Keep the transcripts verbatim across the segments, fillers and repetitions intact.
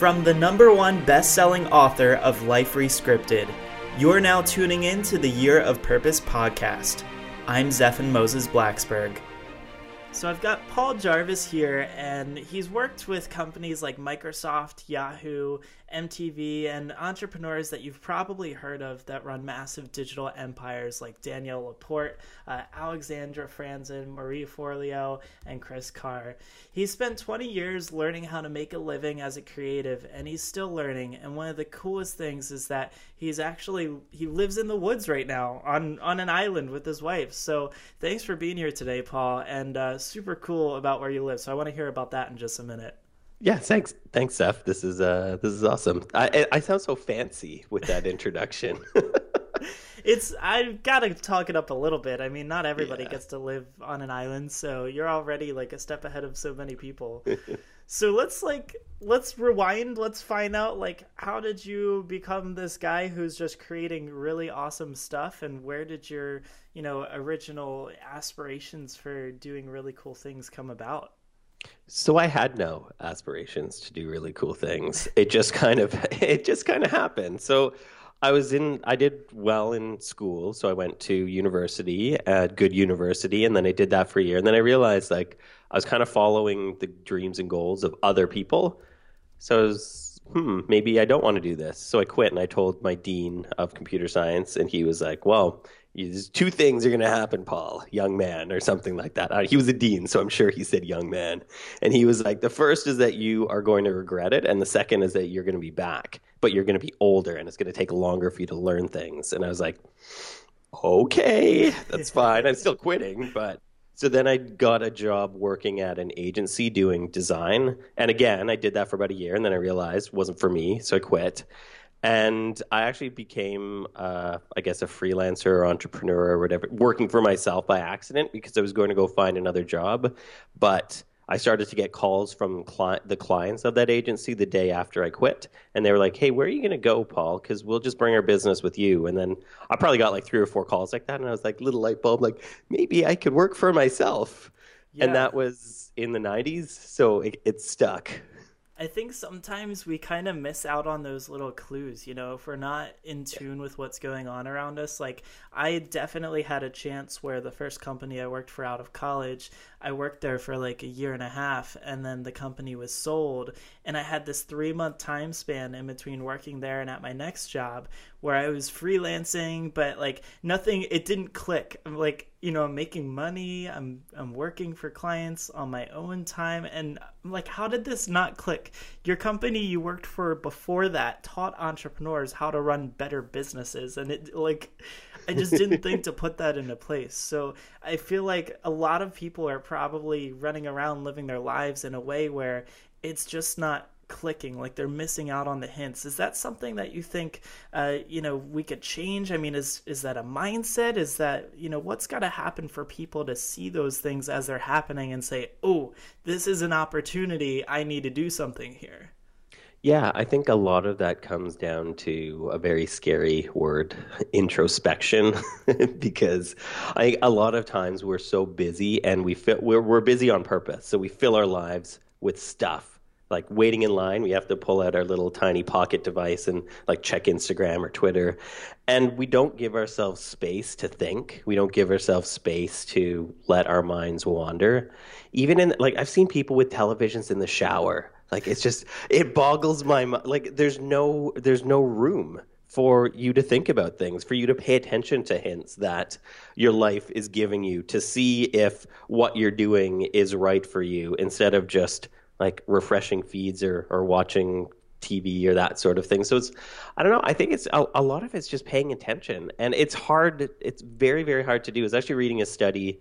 From the number one best-selling author of Life Rescripted, you're now tuning in to the Year of Purpose podcast. I'm Zephan Moses Blacksburg. So I've got Paul Jarvis here, and he's worked with companies like Microsoft, Yahoo, M T V, and entrepreneurs that you've probably heard of that run massive digital empires like Danielle LaPorte, uh, Alexandra Franzen, Marie Forleo, and Kris Carr. He's spent twenty years learning how to make a living as a creative, and he's still learning. And one of the coolest things is that he's actually, he lives in the woods right now on, on an island with his wife. So thanks for being here today, Paul, and uh, super cool about where you live. So I want to hear about that in just a minute. Yeah, thanks, thanks, Seth. This is uh, this is awesome. I I sound so fancy with that introduction. It's I've got to talk it up a little bit. I mean, not everybody yeah. gets to live on an island, so you're already like a step ahead of so many people. So let's like let's rewind. Let's find out like how did you become this guy who's just creating really awesome stuff, and where did your you know original aspirations for doing really cool things come about? So I had no aspirations to do really cool things. It just kind of, it just kind of happened. So I was in, I did well in school. So I went to university, a good university, and then I did that for a year. And then I realized like I was kind of following the dreams and goals of other people. So I was, hmm, maybe I don't want to do this. So I quit and I told my dean of computer science, and he was like, well, there's two things are going to happen, Paul, young man, or something like that. Uh, he was a dean, so I'm sure he said young man. And he was like, the first is that you are going to regret it, and the second is that you're going to be back, but you're going to be older, and it's going to take longer for you to learn things. And I was like, okay, that's fine. I'm still quitting. But so then I got a job working at an agency doing design. And again, I did that for about a year, and then I realized it wasn't for me, so I quit. And I actually became, uh, I guess, a freelancer or entrepreneur or whatever, working for myself by accident because I was going to go find another job. But I started to get calls from cli- the clients of that agency the day after I quit. And they were like, hey, where are you going to go, Paul? Because we'll just bring our business with you. And then I probably got like three or four calls like that. And I was like, little light bulb, like, maybe I could work for myself. Yeah. And that was in the nineties. So it, it stuck. I think sometimes we kind of miss out on those little clues, you know, if we're not in tune with what's going on around us. Like, I definitely had a chance where the first company I worked for out of college, I worked there for like a year and a half, and then the company was sold. And I had this three month time span in between working there and at my next job where I was freelancing, but like nothing, it didn't click. I'm like, you know, I'm making money, I'm I'm working for clients on my own time, and I'm like, how did this not click? Your company you worked for before that taught entrepreneurs how to run better businesses, and it like I just didn't think to put that into place. So I feel like a lot of people are probably running around living their lives in a way where it's just not clicking, like they're missing out on the hints. Is that something that you think uh you know we could change? I mean, is is that a mindset? Is that, you know, what's got to happen for people to see those things as they're happening and say, oh, this is an opportunity, I need to do something here? Yeah, I think a lot of that comes down to a very scary word, introspection, because I a lot of times we're so busy, and we fit we're, we're busy on purpose, so we fill our lives with stuff. Like waiting in line, we have to pull out our little tiny pocket device and like check Instagram or Twitter. And we don't give ourselves space to think. We don't give ourselves space to let our minds wander. Even in like, I've seen people with televisions in the shower. Like it's just, it boggles my mind. Like there's no, there's no room for you to think about things, for you to pay attention to hints that your life is giving you, to see if what you're doing is right for you, instead of just like refreshing feeds or, or watching T V or that sort of thing. So it's, I don't know, I think it's a, a lot of it's just paying attention. And it's hard, it's very, very hard to do. I was actually reading a study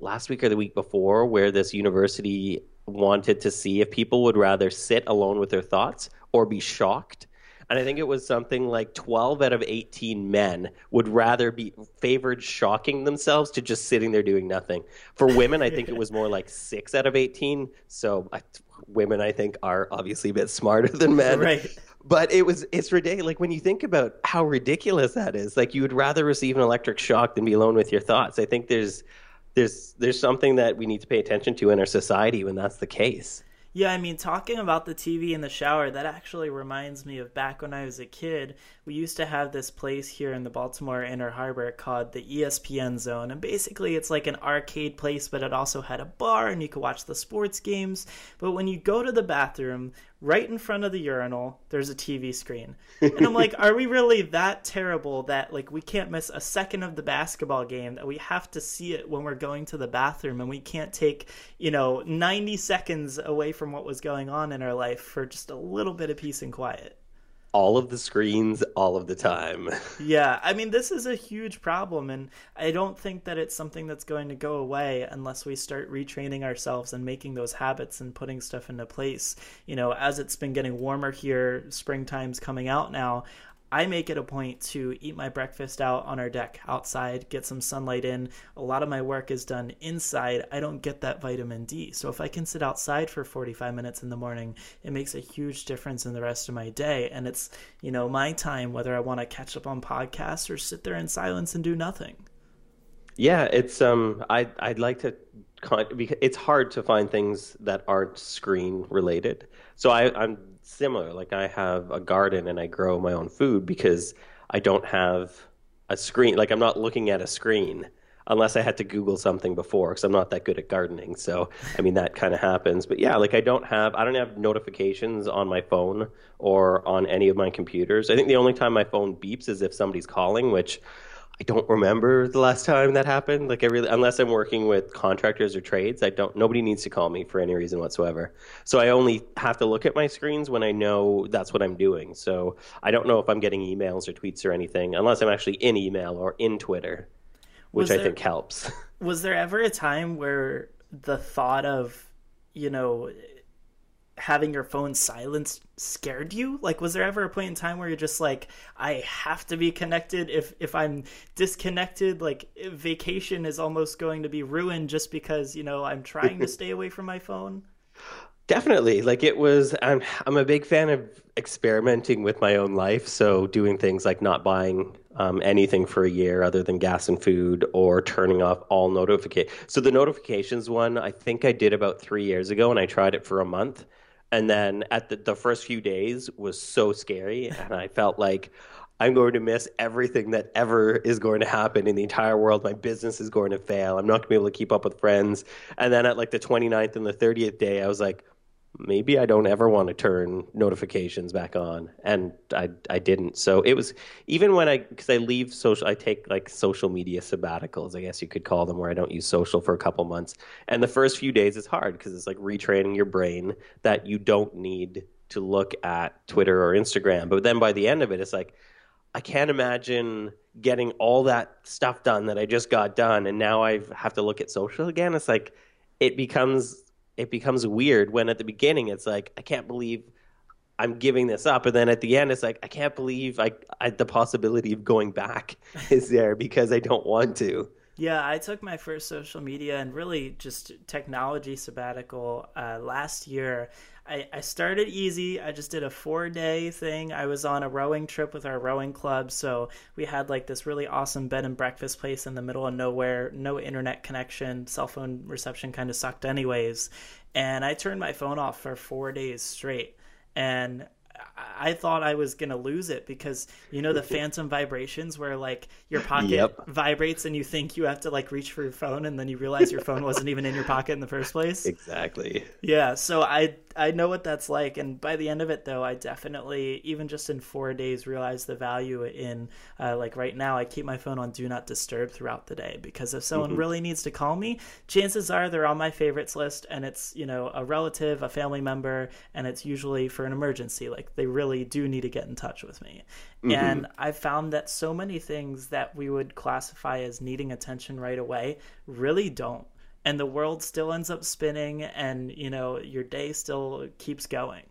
last week or the week before where this university wanted to see if people would rather sit alone with their thoughts or be shocked. And I think it was something like twelve out of eighteen men would rather be favored shocking themselves to just sitting there doing nothing. For women, I think it was more like six out of eighteen. So I, women, I think, are obviously a bit smarter than men. Right. But it was, it's ridiculous. Like when you think about how ridiculous that is, like you would rather receive an electric shock than be alone with your thoughts. I think there's, there's, there's something that we need to pay attention to in our society when that's the case. Yeah, I mean, talking about the T V in the shower, that actually reminds me of back when I was a kid. We used to have this place here in the Baltimore Inner Harbor called the E S P N Zone. And basically, it's like an arcade place, but it also had a bar and you could watch the sports games. But when you go to the bathroom, right in front of the urinal, there's a T V screen. And I'm like, are we really that terrible that like we can't miss a second of the basketball game, that we have to see it when we're going to the bathroom, and we can't take, you know, ninety seconds away from what was going on in our life for just a little bit of peace and quiet? All of the screens, all of the time. Yeah, I mean, this is a huge problem, and I don't think that it's something that's going to go away unless we start retraining ourselves and making those habits and putting stuff into place. You know, as it's been getting warmer here, springtime's coming out now, I make it a point to eat my breakfast out on our deck outside, get some sunlight in. A lot of my work is done inside. I don't get that vitamin D. So if I can sit outside for forty-five minutes in the morning, it makes a huge difference in the rest of my day. And it's, you know, my time, whether I want to catch up on podcasts or sit there in silence and do nothing. Yeah, it's um, I, I'd like to, because it's hard to find things that aren't screen related. So I, I'm similar. Like, I have a garden and I grow my own food because I don't have a screen. Like, I'm not looking at a screen unless I had to Google something before, because I'm not that good at gardening. So, I mean, that kind of happens. But yeah, like I don't have, I don't have notifications on my phone or on any of my computers. I think the only time my phone beeps is if somebody's calling, which I don't remember the last time that happened. Like, I really, unless I'm working with contractors or trades, I don't, nobody needs to call me for any reason whatsoever. So I only have to look at my screens when I know that's what I'm doing. So I don't know if I'm getting emails or tweets or anything, unless I'm actually in email or in Twitter, which I think helps. Was there ever a time where the thought of, you know, having your phone silenced scared you? Like, was there ever a point in time where you're just like, I have to be connected. If if I'm disconnected, like, vacation is almost going to be ruined just because, you know, I'm trying to stay away from my phone? Definitely. Like, it was, I'm, I'm a big fan of experimenting with my own life. So doing things like not buying um, anything for a year other than gas and food, or turning off all notifications. So the notifications one, I think I did about three years ago, and I tried it for a month. And then at the, the first few days was so scary, and I felt like I'm going to miss everything that ever is going to happen in the entire world. My business is going to fail. I'm not going to be able to keep up with friends. And then at like the twenty-ninth and the thirtieth day, I was like, maybe I don't ever want to turn notifications back on. And I I didn't. So it was, even when I, because I leave social, I take like social media sabbaticals, I guess you could call them, where I don't use social for a couple months. And the first few days is hard because it's like retraining your brain that you don't need to look at Twitter or Instagram. But then by the end of it, it's like, I can't imagine getting all that stuff done that I just got done, and now I have to look at social again. It's like, it becomes... it becomes weird when at the beginning it's like, I can't believe I'm giving this up. And then at the end it's like, I can't believe I, I the possibility of going back is there because I don't want to. Yeah, I took my first social media and really just technology sabbatical uh, last year. I, I started easy. I just did a four-day thing. I was on a rowing trip with our rowing club, so we had like this really awesome bed and breakfast place in the middle of nowhere, no internet connection, cell phone reception kind of sucked anyways, and I turned my phone off for four days straight, and I thought I was going to lose it because, you know, the phantom vibrations where like your pocket yep. vibrates and you think you have to like reach for your phone, and then you realize your phone wasn't even in your pocket in the first place. Exactly. Yeah. So I, I know what that's like. And by the end of it, though, I definitely, even just in four days, realized the value in uh, like right now, I keep my phone on do not disturb throughout the day, because if someone mm-hmm. really needs to call me, chances are they're on my favorites list, and it's, you know, a relative, a family member, and it's usually for an emergency. Like, they really do need to get in touch with me. Mm-hmm. And I found that so many things that we would classify as needing attention right away really don't. And the world still ends up spinning, and, you know, your day still keeps going.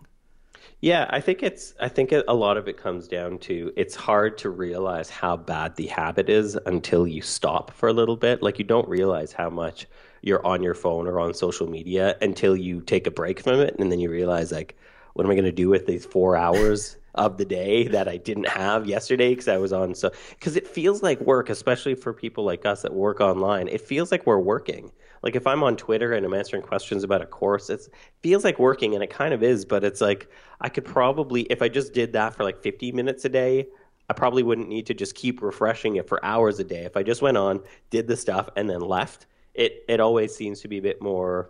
Yeah, I think it's, I think a lot of it comes down to, it's hard to realize how bad the habit is until you stop for a little bit. Like, you don't realize how much you're on your phone or on social media until you take a break from it. And then you realize, like, what am I going to do with these four hours of the day that I didn't have yesterday because I was on? So, because it feels like work, especially for people like us that work online, it feels like we're working. Like if I'm on Twitter and I'm answering questions about a course, it feels like working, and it kind of is, but it's like I could probably, if I just did that for like fifty minutes a day, I probably wouldn't need to just keep refreshing it for hours a day. If I just went on, did the stuff, and then left, it it always seems to be a bit more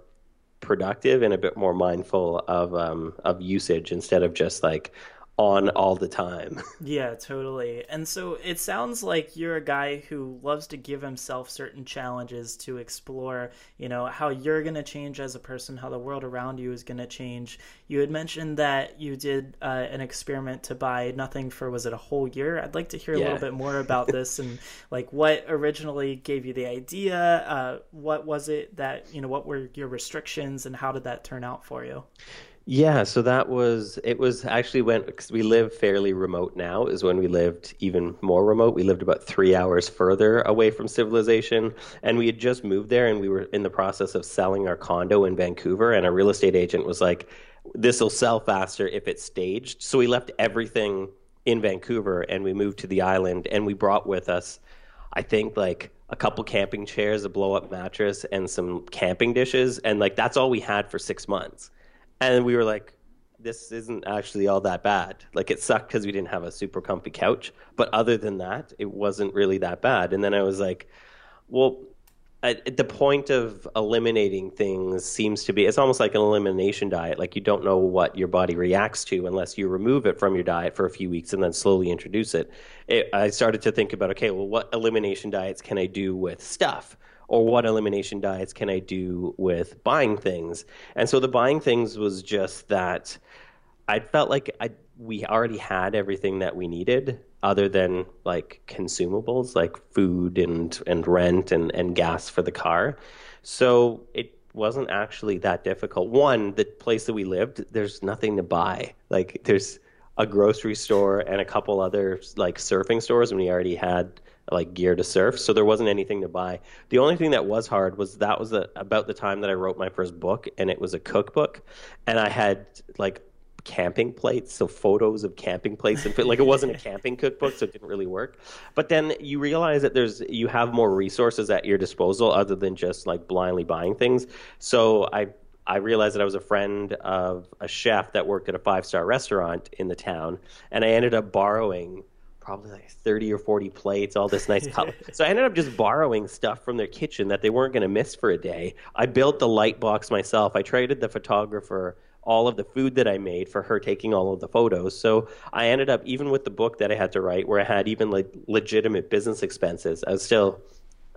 productive and a bit more mindful of um of usage instead of just like on all the time. Yeah, totally. And so it sounds like you're a guy who loves to give himself certain challenges to explore, you know, how you're going to change as a person, how the world around you is going to change. You had mentioned that you did uh, an experiment to buy nothing for, was it a whole year? I'd like to hear yeah. a little bit more about this and like what originally gave you the idea? Uh, what was it that, you know, what were your restrictions and how did that turn out for you? Yeah, so that was, it was actually when, because we live fairly remote now, is when we lived even more remote. We lived about three hours further away from civilization, and we had just moved there, and we were in the process of selling our condo in Vancouver, and our real estate agent was like, this will sell faster if it's staged. So we left everything in Vancouver, and we moved to the island, and we brought with us, I think, like a couple camping chairs, a blow-up mattress, and some camping dishes, and like that's all we had for six months. And we were like, this isn't actually all that bad. Like, it sucked because we didn't have a super comfy couch. But other than that, it wasn't really that bad. And then I was like, well, I, the point of eliminating things seems to be, it's almost like an elimination diet. Like, you don't know what your body reacts to unless you remove it from your diet for a few weeks and then slowly introduce it. it I started to think about, okay, well, what elimination diets can I do with stuff? Or what elimination diets can I do with buying things? And so the buying things was just that I felt like I, we already had everything that we needed other than like consumables, like food and, and rent and, and gas for the car. So it wasn't actually that difficult. One, the place that we lived, there's nothing to buy. Like there's a grocery store and a couple other like surfing stores, and we already had like gear to surf, so there wasn't anything to buy. The only thing that was hard was that was the, about the time that I wrote my first book, and it was a cookbook, and I had like camping plates, so photos of camping plates, and like it wasn't a camping cookbook, so it didn't really work. But then you realize that there's you have more resources at your disposal other than just like blindly buying things. So I I realized that I was a friend of a chef that worked at a five-star restaurant in the town, and I ended up borrowing probably like thirty or forty plates, all this nice color. So I ended up just borrowing stuff from their kitchen that they weren't going to miss for a day. I built the light box myself. I traded the photographer all of the food that I made for her taking all of the photos. So I ended up, even with the book that I had to write, where I had even like legitimate business expenses, I was still,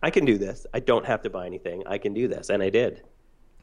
I can do this. I don't have to buy anything. I can do this. And I did.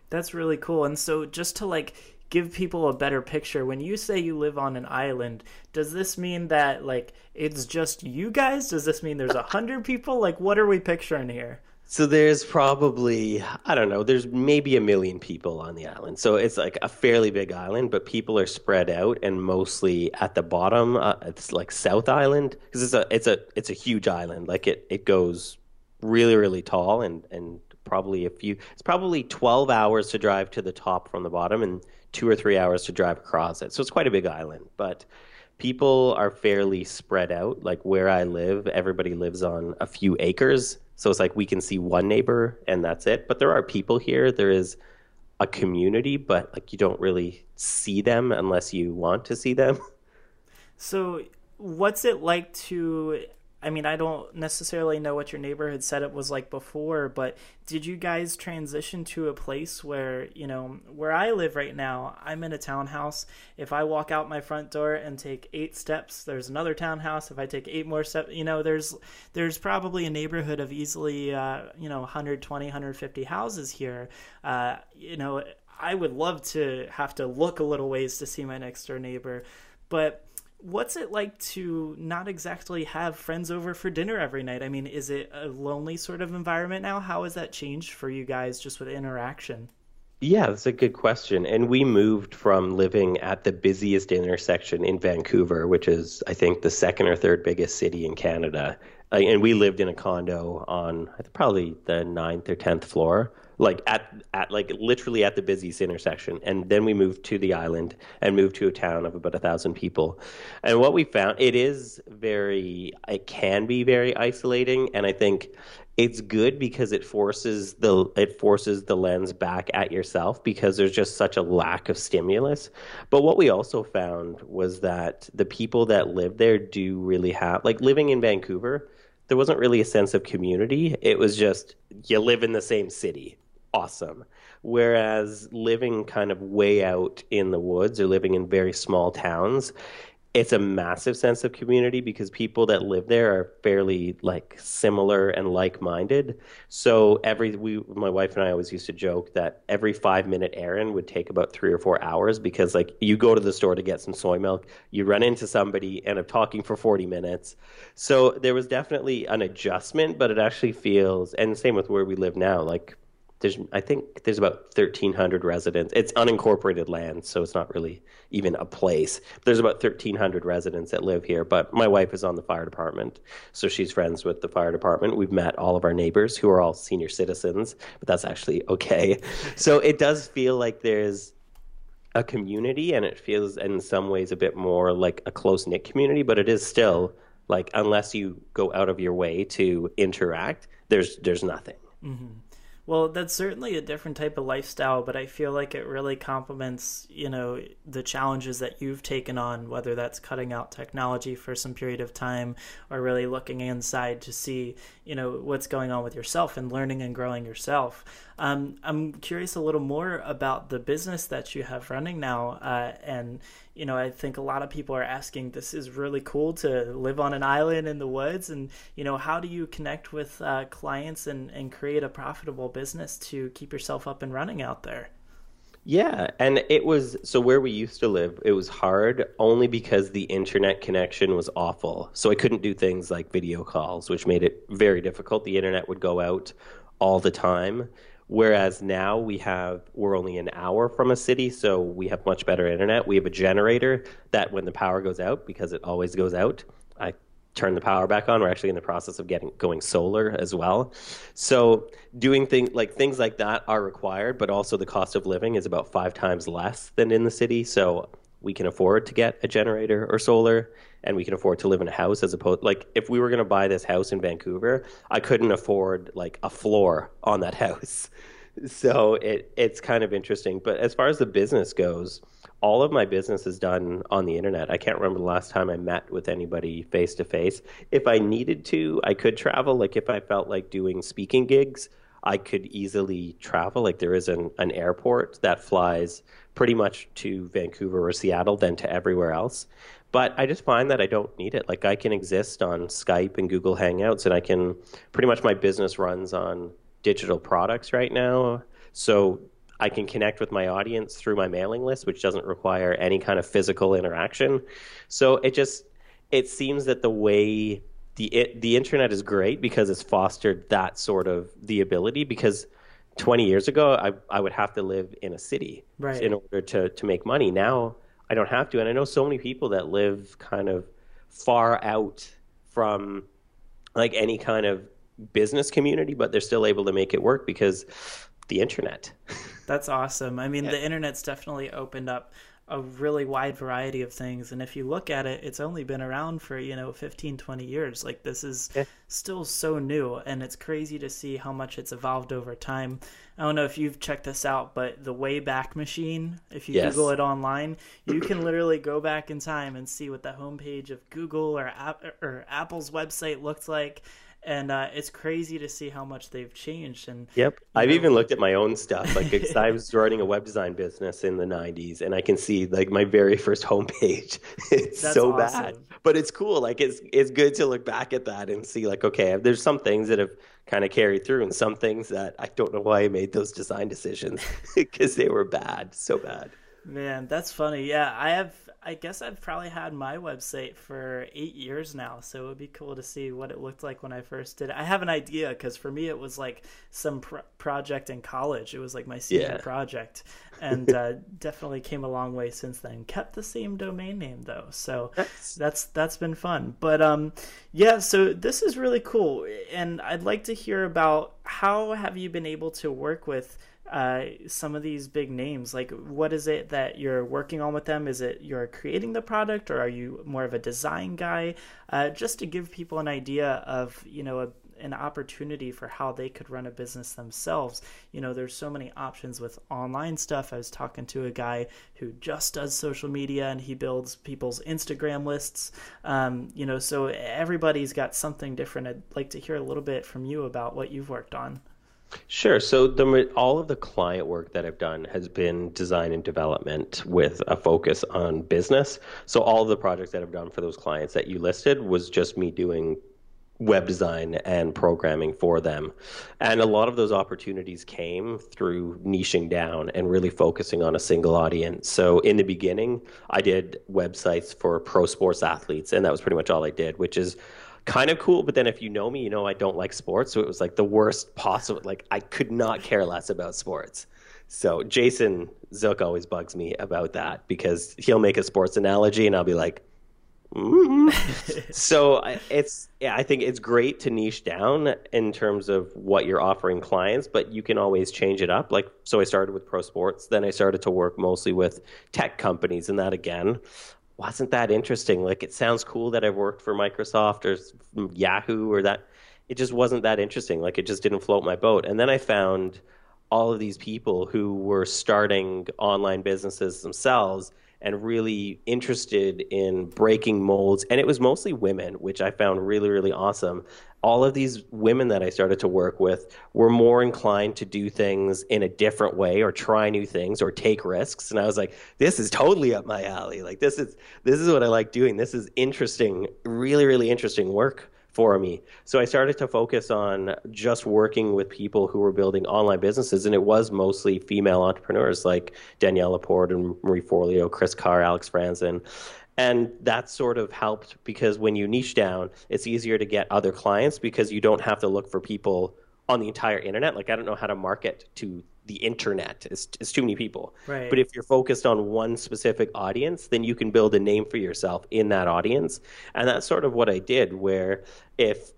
That's really cool. And so just to like give people a better picture, when you say you live on an island, does this mean that like it's just you guys? Does this mean there's a hundred people? Like, what are we picturing here? So there's probably, I don't know, there's maybe a million people on the island. So it's like a fairly big island, but people are spread out and mostly at the bottom. Uh, it's like South Island, because it's a it's a it's a huge island. Like it it goes really really tall, and and probably a few. It's probably twelve hours to drive to the top from the bottom, and two or three hours to drive across it. So it's quite a big island, but people are fairly spread out. Like where I live, everybody lives on a few acres. So it's like we can see one neighbor and that's it. But there are people here. There is a community, but like you don't really see them unless you want to see them. So what's it like to... I mean, I don't necessarily know what your neighborhood setup was like before, but did you guys transition to a place where, you know, where I live right now, I'm in a townhouse. If I walk out my front door and take eight steps, there's another townhouse. If I take eight more steps, you know, there's there's probably a neighborhood of easily, uh, you know, one hundred twenty, one hundred fifty houses here. Uh, you know, I would love to have to look a little ways to see my next door neighbor, but... What's it like to not exactly have friends over for dinner every night? I mean, is it a lonely sort of environment now? How has that changed for you guys just with interaction? Yeah, that's a good question. And we moved from living at the busiest intersection in Vancouver, which is, I think, the second or third biggest city in Canada. And we lived in a condo on probably the ninth or tenth floor. Like at, at like literally at the busiest intersection. And then we moved to the island and moved to a town of about a thousand people. And what we found, it is very, it can be very isolating. And I think it's good because it forces the it forces the lens back at yourself because there's just such a lack of stimulus. But what we also found was that the people that live there do really have, like living in Vancouver, there wasn't really a sense of community. It was just, you live in the same city. Awesome. Whereas living kind of way out in the woods or living in very small towns, it's a massive sense of community because people that live there are fairly like similar and like-minded. So every we, my wife and I always used to joke that every five-minute errand would take about three or four hours because like you go to the store to get some soy milk, you run into somebody, and I'm talking for forty minutes. So there was definitely an adjustment, but it actually feels, and the same with where we live now, like there's I think there's about thirteen hundred residents. It's unincorporated land, so it's not really even a place. There's about thirteen hundred residents that live here, but my wife is on the fire department, so she's friends with the fire department. We've met all of our neighbors who are all senior citizens, but that's actually okay. So it does feel like there's a community, and it feels in some ways a bit more like a close-knit community, but it is still like unless you go out of your way to interact, there's there's nothing. Mm-hmm. Well, that's certainly a different type of lifestyle, but I feel like it really complements, you know, the challenges that you've taken on, whether that's cutting out technology for some period of time or really looking inside to see, you know, what's going on with yourself and learning and growing yourself. Um, I'm curious a little more about the business that you have running now. Uh, and, you know, I think a lot of people are asking, this is really cool to live on an island in the woods. And, you know, how do you connect with uh, clients and, and create a profitable business to keep yourself up and running out there? Yeah. And it was, so where we used to live, it was hard only because the internet connection was awful. So I couldn't do things like video calls, which made it very difficult. The internet would go out all the time. Whereas now we have, we're only an hour from a city, so we have much better internet. We have a generator that when the power goes out, because it always goes out, I turn the power back on. We're actually in the process of getting going solar as well. So doing things like things like that are required, but also the cost of living is about five times less than in the city. So we can afford to get a generator or solar, and we can afford to live in a house as opposed, like if we were going to buy this house in Vancouver, I couldn't afford like a floor on that house. So it it's kind of interesting. But as far as the business goes, all of my business is done on the internet. I can't remember the last time I met with anybody face to face. If I needed to, I could travel. Like if I felt like doing speaking gigs, I could easily travel. Like there is an, an airport that flies pretty much to Vancouver or Seattle, then to everywhere else. But I just find that I don't need it. Like I can exist on Skype and Google Hangouts, and I can pretty much, my business runs on digital products right now. So I can connect with my audience through my mailing list, which doesn't require any kind of physical interaction. So it just, it seems that the way the it, the internet is great because it's fostered that sort of the ability, because twenty years ago, I, I would have to live in a city right. in order to, to make money. Now I don't have to. And I know so many people that live kind of far out from like any kind of business community, but they're still able to make it work because the internet. That's awesome. I mean, yeah. The internet's definitely opened up a really wide variety of things. And if you look at it, it's only been around for, you know, fifteen, twenty years. Like this is yeah. still so new, and it's crazy to see how much it's evolved over time. I don't know if you've checked this out, but the Wayback Machine, if you yes. Google it online, you can literally go back in time and see what the homepage of Google or, or Apple's website looked like. And uh, it's crazy to see how much they've changed. And yep, I've know, even looked at my own stuff. Like cause I was running a web design business in the nineties, and I can see like my very first homepage. It's That's so awesome. Bad, but it's cool. Like it's it's good to look back at that and see like, okay, there's some things that have kind of carried through, and some things that I don't know why I made those design decisions because they were bad, so bad. Man, that's funny. Yeah, I have. I guess I've probably had my website for eight years now, so it would be cool to see what it looked like when I first did it. I have an idea, because for me it was like some pro- project in college. It was like my senior yeah. project, and uh, definitely came a long way since then. Kept the same domain name though, so that's that's, that's been fun. But um, yeah, so this is really cool, and I'd like to hear about how have you been able to work with uh some of these big names. Like what is it that you're working on with them? Is it you're creating the product, or are you more of a design guy? Uh just to give people an idea of, you know, a, an opportunity for how they could run a business themselves. You know, there's so many options with online stuff. I was talking to a guy who just does social media and he builds people's Instagram lists. Um, you know, so everybody's got something different. I'd like to hear a little bit from you about what you've worked on. Sure. So the, all of the client work that I've done has been design and development with a focus on business. So all of the projects that I've done for those clients that you listed was just me doing web design and programming for them. And a lot of those opportunities came through niching down and really focusing on a single audience. So in the beginning, I did websites for pro sports athletes, and that was pretty much all I did, which is kind of cool, but then if you know me, you know I don't like sports, so it was like the worst possible, like I could not care less about sports. So Jason Zilk always bugs me about that because he'll make a sports analogy and I'll be like, mm-hmm. So it's, yeah, I think it's great to niche down in terms of what you're offering clients, but you can always change it up. Like, so I started with pro sports, then I started to work mostly with tech companies, and that again wasn't that interesting. Like, it sounds cool that I've worked for Microsoft or Yahoo or that. It just wasn't that interesting. Like, it just didn't float my boat. And then I found all of these people who were starting online businesses themselves and really interested in breaking molds. And it was mostly women, which I found really, really awesome. All of these women that I started to work with were more inclined to do things in a different way or try new things or take risks. And I was like, this is totally up my alley. Like, this is this is what I like doing. This is interesting, really, really interesting work for me. So I started to focus on just working with people who were building online businesses, and it was mostly female entrepreneurs like Danielle LaPorte and Marie Forleo, Kris Carr, Alex Franzen. And that sort of helped because when you niche down, it's easier to get other clients because you don't have to look for people on the entire internet. Like, I don't know how to market to the internet. It's, it's too many people. Right. But if you're focused on one specific audience, then you can build a name for yourself in that audience. And that's sort of what I did, where if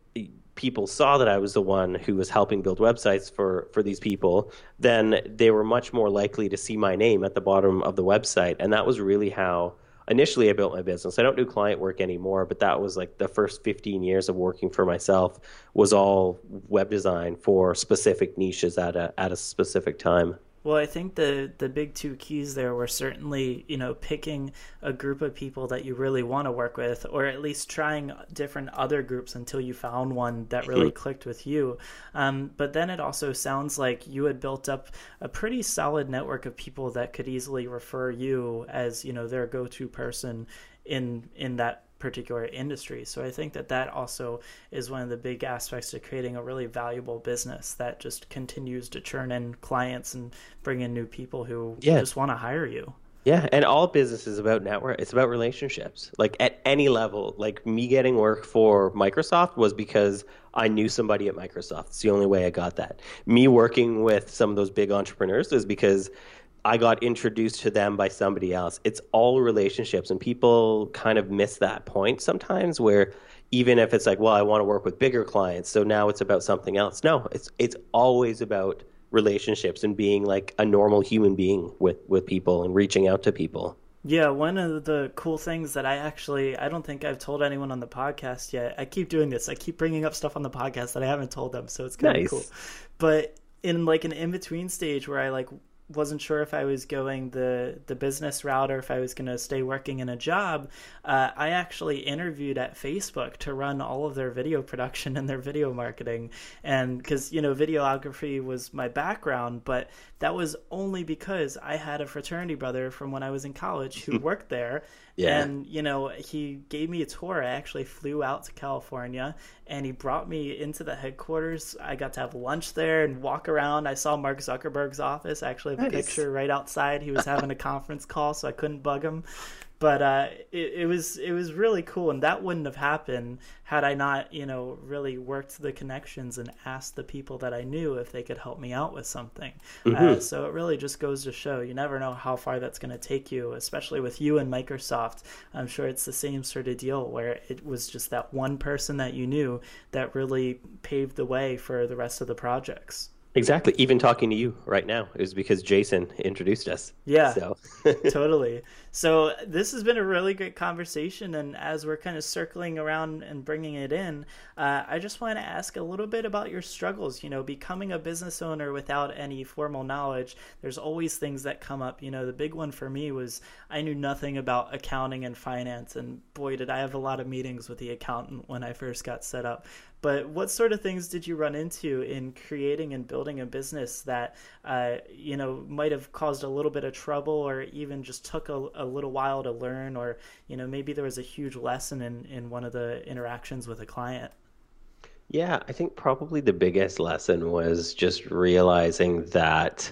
people saw that I was the one who was helping build websites for, for these people, then they were much more likely to see my name at the bottom of the website. And that was really how initially I built my business. I don't do client work anymore, but that was like the first fifteen years of working for myself was all web design for specific niches at a at a specific time. Well, I think the, the big two keys there were certainly, you know, picking a group of people that you really want to work with, or at least trying different other groups until you found one that really clicked with you. Um, but then it also sounds like you had built up a pretty solid network of people that could easily refer you as, you know, their go-to person in in that particular industry. So I think that that also is one of the big aspects to creating a really valuable business that just continues to churn in clients and bring in new people who yeah. just want to hire you. Yeah. And all business is about network. It's about relationships, like at any level. Like, me getting work for Microsoft was because I knew somebody at Microsoft. It's the only way I got that. Me working with some of those big entrepreneurs is because I got introduced to them by somebody else. It's all relationships, and people kind of miss that point sometimes, where even if it's like, well, I want to work with bigger clients, so now it's about something else. No, it's it's always about relationships and being like a normal human being with, with people and reaching out to people. Yeah, one of the cool things that I actually, I don't think I've told anyone on the podcast yet. I keep doing this. I keep bringing up stuff on the podcast that I haven't told them, so it's kind of cool. But in like an in-between stage where I like wasn't sure if I was going the, the business route or if I was going to stay working in a job, uh, I actually interviewed at Facebook to run all of their video production and their video marketing. And because, you know, videography was my background, but that was only because I had a fraternity brother from when I was in college who worked there. Yeah. And, you know, he gave me a tour. I actually flew out to California and he brought me into the headquarters. I got to have lunch there and walk around. I saw Mark Zuckerberg's office. I actually have a nice picture right outside. He was having a conference call, so I couldn't bug him. But uh, it, it was it was really cool, and that wouldn't have happened had I not, you know, really worked the connections and asked the people that I knew if they could help me out with something. Mm-hmm. Uh, so it really just goes to show you never know how far that's going to take you, especially with you and Microsoft. I'm sure it's the same sort of deal where it was just that one person that you knew that really paved the way for the rest of the projects. Exactly. Even talking to you right now is because Jason introduced us. Yeah, so. Totally. So this has been a really great conversation. And as we're kind of circling around and bringing it in, uh, I just want to ask a little bit about your struggles, you know, becoming a business owner without any formal knowledge. There's always things that come up. You know, the big one for me was I knew nothing about accounting and finance. And boy, did I have a lot of meetings with the accountant when I first got set up. But what sort of things did you run into in creating and building a business that, uh, you know, might have caused a little bit of trouble, or even just took a, a little while to learn, or, you know, maybe there was a huge lesson in, in one of the interactions with a client? Yeah, I think probably the biggest lesson was just realizing that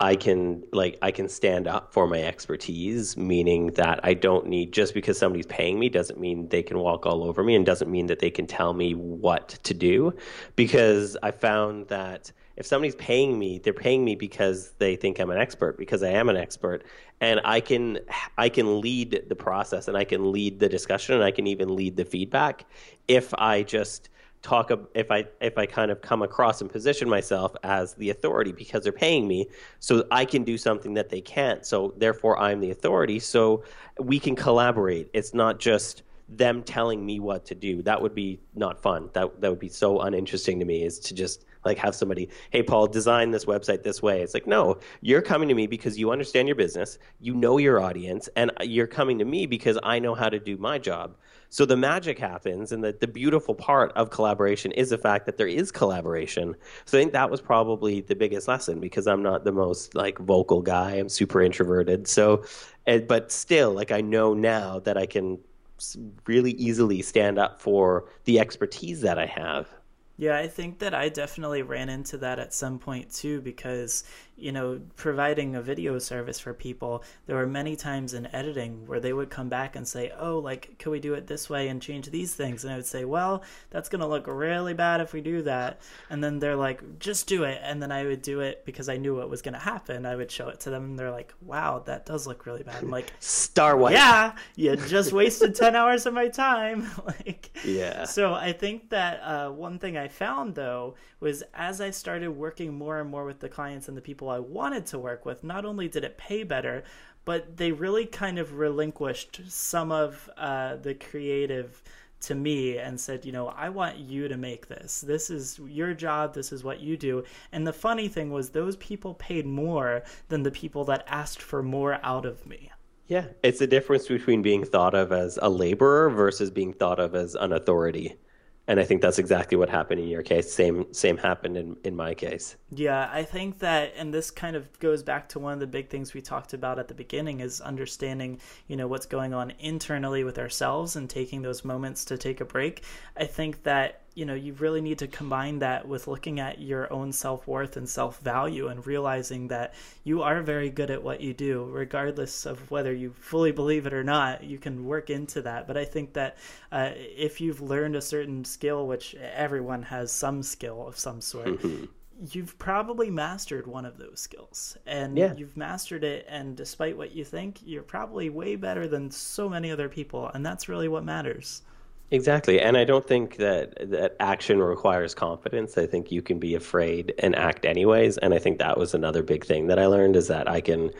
I can like I can stand up for my expertise, meaning that I don't need, just because somebody's paying me doesn't mean they can walk all over me, and doesn't mean that they can tell me what to do. Because I found that if somebody's paying me, they're paying me because they think I'm an expert, because I am an expert, and I can I can lead the process, and I can lead the discussion, and I can even lead the feedback if I just talk if I if I kind of come across and position myself as the authority, because they're paying me, so I can do something that they can't. So therefore I'm the authority, so we can collaborate. It's not just them telling me what to do. That would be not fun. That that would be so uninteresting to me, is to just like have somebody, hey, Paul, design this website this way. It's like, no, you're coming to me because you understand your business, you know your audience, and you're coming to me because I know how to do my job. So the magic happens, and the, the beautiful part of collaboration is the fact that there is collaboration. So I think that was probably the biggest lesson, because I'm not the most like vocal guy. I'm super introverted. So, but still, like I know now that I can really easily stand up for the expertise that I have. Yeah, I think that I definitely ran into that at some point too, because, you know, providing a video service for people, there were many times in editing where they would come back and say, oh, like, could we do it this way and change these things? And I would say, well, that's going to look really bad if we do that. And then they're like, just do it. And then I would do it because I knew what was going to happen. I would show it to them, and they're like, wow, that does look really bad. I'm like, Star White. Yeah, you just wasted ten hours of my time. Like, yeah. So I think that uh, one thing I I found though was as I started working more and more with the clients and the people I wanted to work with, not only did it pay better, but they really kind of relinquished some of uh, the creative to me and said, you know, I want you to make this. This is your job. This is what you do. And the funny thing was those people paid more than the people that asked for more out of me. Yeah, it's the difference between being thought of as a laborer versus being thought of as an authority. And I think that's exactly what happened in your case. Same same happened in, in my case. Yeah, I think that, and this kind of goes back to one of the big things we talked about at the beginning, is understanding, you know, what's going on internally with ourselves and taking those moments to take a break. I think that, you know, you really need to combine that with looking at your own self-worth and self-value, and realizing that you are very good at what you do, regardless of whether you fully believe it or not. You can work into that. But I think that uh, if you've learned a certain skill, which everyone has some skill of some sort, you've probably mastered one of those skills, and yeah. You've mastered it. And despite what you think, you're probably way better than so many other people. And that's really what matters. Exactly. And I don't think that, that action requires confidence. I think you can be afraid and act anyways. And I think that was another big thing that I learned, is that I can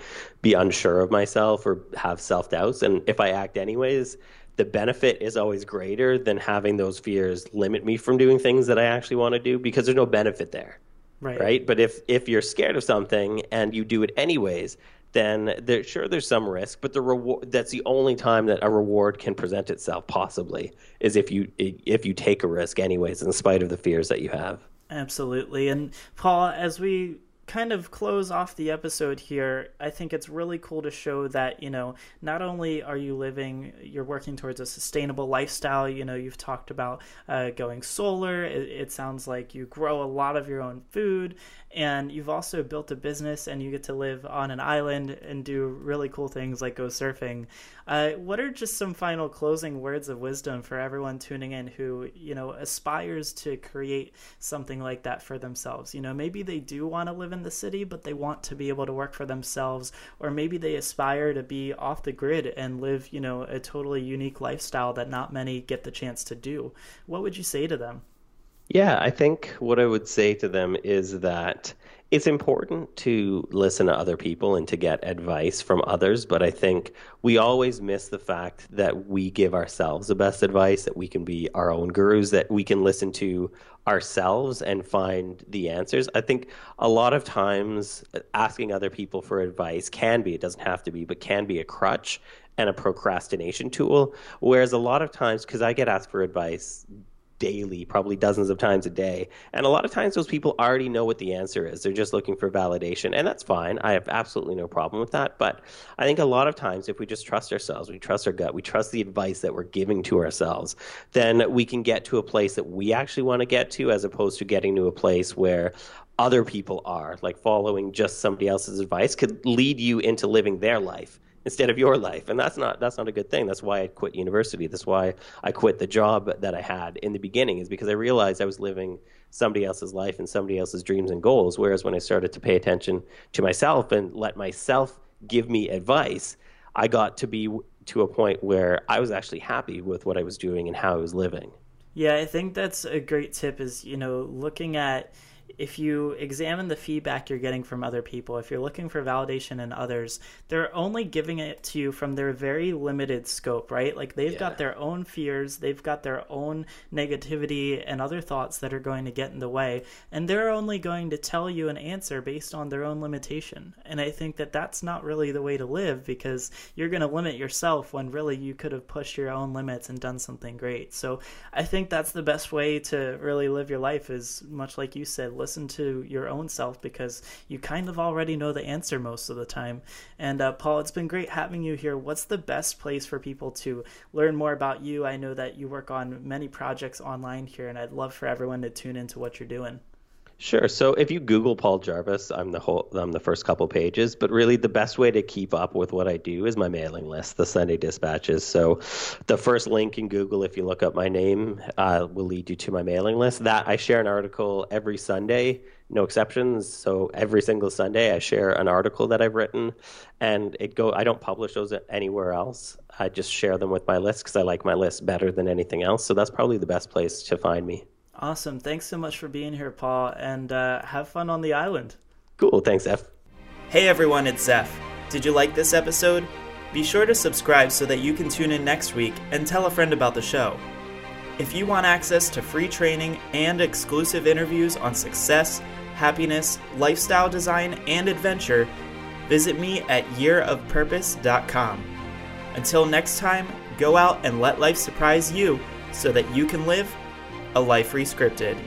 be unsure of myself or have self-doubts. And if I act anyways, the benefit is always greater than having those fears limit me from doing things that I actually want to do, because there's no benefit there. Right. Right. But if, if you're scared of something and you do it anyways, then there, sure, there's some risk, but the reward, that's the only time that a reward can present itself possibly, is if you if you take a risk anyways, in spite of the fears that you have. Absolutely. And Paul, as we kind of close off the episode here, I think it's really cool to show that, you know, not only are you living, you're working towards a sustainable lifestyle. You know, you've talked about uh, going solar. It, it sounds like you grow a lot of your own food, and you've also built a business, and you get to live on an island and do really cool things like go surfing. Uh, what are just some final closing words of wisdom for everyone tuning in who, you know, aspires to create something like that for themselves? You know, maybe they do want to live in the city, but they want to be able to work for themselves, or maybe they aspire to be off the grid and live, you know, a totally unique lifestyle that not many get the chance to do. What would you say to them? Yeah, I think what I would say to them is that it's important to listen to other people and to get advice from others, but I think we always miss the fact that we give ourselves the best advice, that we can be our own gurus, that we can listen to ourselves and find the answers. I think a lot of times asking other people for advice can be, it doesn't have to be, but can be a crutch and a procrastination tool, whereas a lot of times, because I get asked for advice daily, probably dozens of times a day. And a lot of times those people already know what the answer is. They're just looking for validation. And that's fine. I have absolutely no problem with that. But I think a lot of times if we just trust ourselves, we trust our gut, we trust the advice that we're giving to ourselves, then we can get to a place that we actually want to get to, as opposed to getting to a place where other people are. Like following just somebody else's advice could lead you into living their life instead of your life. And that's not that's not a good thing. That's why I quit university. That's why I quit the job that I had in the beginning, is because I realized I was living somebody else's life and somebody else's dreams and goals. Whereas when I started to pay attention to myself and let myself give me advice, I got to be to a point where I was actually happy with what I was doing and how I was living. Yeah, I think that's a great tip is, you know, looking at, if you examine the feedback you're getting from other people, if you're looking for validation in others, they're only giving it to you from their very limited scope, right? Like they've yeah. got their own fears, they've got their own negativity and other thoughts that are going to get in the way. And they're only going to tell you an answer based on their own limitation. And I think that that's not really the way to live, because you're going to limit yourself when really you could have pushed your own limits and done something great. So I think that's the best way to really live your life is, much like you said, listen to your own self, because you kind of already know the answer most of the time. And uh, Paul, it's been great having you here. What's the best place for people to learn more about you? I know that you work on many projects online here, and I'd love for everyone to tune into what you're doing. Sure. So if you Google Paul Jarvis, I'm the whole, I'm the first couple pages, but really the best way to keep up with what I do is my mailing list, the Sunday Dispatches. So the first link in Google, if you look up my name, uh, will lead you to my mailing list. That I share an article every Sunday, no exceptions. So every single Sunday I share an article that I've written, and it go, I don't publish those anywhere else. I just share them with my list because I like my list better than anything else. So that's probably the best place to find me. Awesome. Thanks so much for being here, Paul, and uh, have fun on the island. Cool. Thanks, Zeph. Hey, everyone, it's Zeph. Did you like this episode? Be sure to subscribe so that you can tune in next week and tell a friend about the show. If you want access to free training and exclusive interviews on success, happiness, lifestyle design, and adventure, visit me at year of purpose dot com. Until next time, go out and let life surprise you so that you can live a life rescripted.